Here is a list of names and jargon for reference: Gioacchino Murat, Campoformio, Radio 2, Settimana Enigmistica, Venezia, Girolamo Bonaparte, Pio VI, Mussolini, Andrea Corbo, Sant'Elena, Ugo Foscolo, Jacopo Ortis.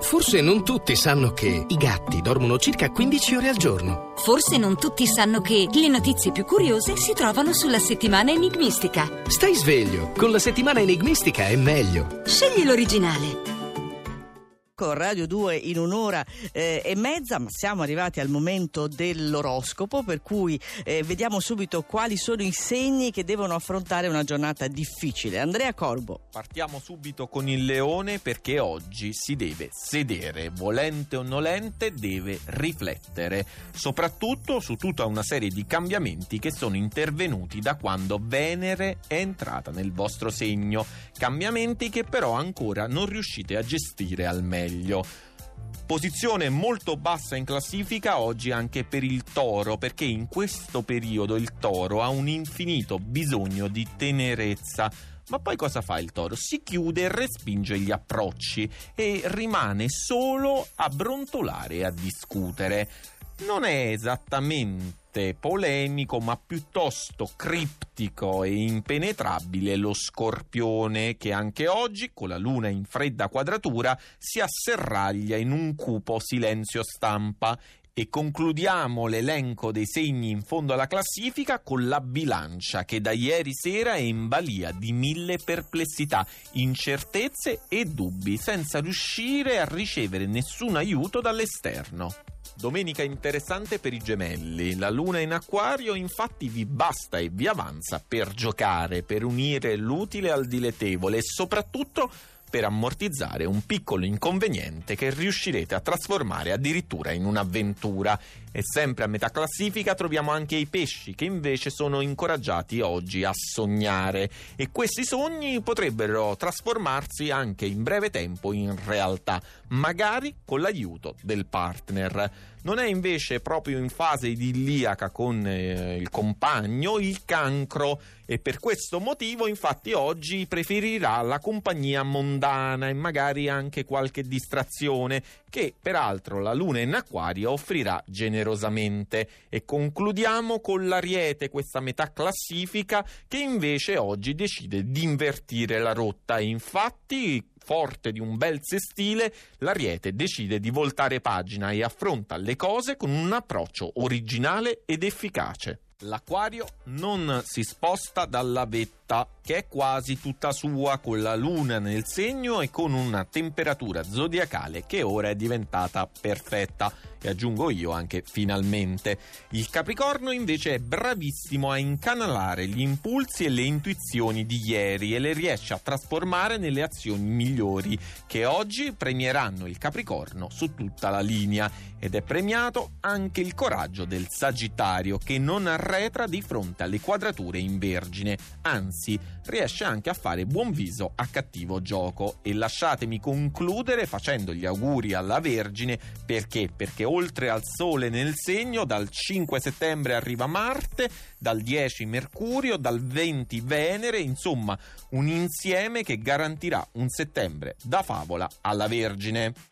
Forse non tutti sanno che i gatti dormono circa 15 ore al giorno. Forse non tutti sanno che le notizie più curiose si trovano sulla Settimana Enigmistica. Stai sveglio, con la Settimana Enigmistica è meglio. Scegli l'originale. Con Radio 2 in un'ora e mezza, ma siamo arrivati al momento dell'oroscopo, per cui vediamo subito quali sono i segni che devono affrontare una giornata difficile. Andrea Corbo. Partiamo subito con il Leone, perché oggi si deve sedere, volente o nolente deve riflettere, soprattutto su tutta una serie di cambiamenti che sono intervenuti da quando Venere è entrata nel vostro segno, cambiamenti che però ancora non riuscite a gestire al meglio. Posizione molto bassa in classifica oggi anche per il Toro, perché in questo periodo il Toro ha un infinito bisogno di tenerezza. Ma poi cosa fa il Toro? Si chiude e respinge gli approcci e rimane solo a brontolare e a discutere. Non è esattamente polemico, ma piuttosto criptico e impenetrabile lo Scorpione, che anche oggi, con la luna in fredda quadratura, si asserraglia in un cupo silenzio stampa. E concludiamo l'elenco dei segni in fondo alla classifica con la Bilancia, che da ieri sera è in balia di 1000 perplessità, incertezze e dubbi, senza riuscire a ricevere nessun aiuto dall'esterno. Domenica interessante per i Gemelli. La luna in Acquario infatti vi basta e vi avanza per giocare, per unire l'utile al dilettevole e soprattutto per ammortizzare un piccolo inconveniente che riuscirete a trasformare addirittura in un'avventura. E sempre a metà classifica troviamo anche i Pesci, che invece sono incoraggiati oggi a sognare, e questi sogni potrebbero trasformarsi anche in breve tempo in realtà, magari con l'aiuto del partner. Non è invece proprio in fase idilliaca con il compagno il Cancro, e per questo motivo infatti oggi preferirà la compagnia mondana e magari anche qualche distrazione, che peraltro la luna in Acquario offrirà generosamente. E concludiamo con l'Ariete, questa metà classifica, che invece oggi decide di invertire la rotta, e infatti, forte di un bel sestile, l'Ariete decide di voltare pagina e affronta le cose con un approccio originale ed efficace. L'Acquario non si sposta dalla vetta, che è quasi tutta sua, con la luna nel segno e con una temperatura zodiacale che ora è diventata perfetta, e aggiungo io anche finalmente. Il Capricorno invece è bravissimo a incanalare gli impulsi e le intuizioni di ieri e le riesce a trasformare nelle azioni migliori, che oggi premieranno il Capricorno su tutta la linea, ed è premiato anche il coraggio del Sagittario, che non arretra di fronte alle quadrature in Vergine, anzi riesce anche a fare buon viso a cattivo gioco. E lasciatemi concludere facendo gli auguri alla Vergine, perché oltre al Sole nel segno dal 5 settembre arriva Marte, dal 10 Mercurio, dal 20 Venere, insomma un insieme che garantirà un settembre da favola alla Vergine.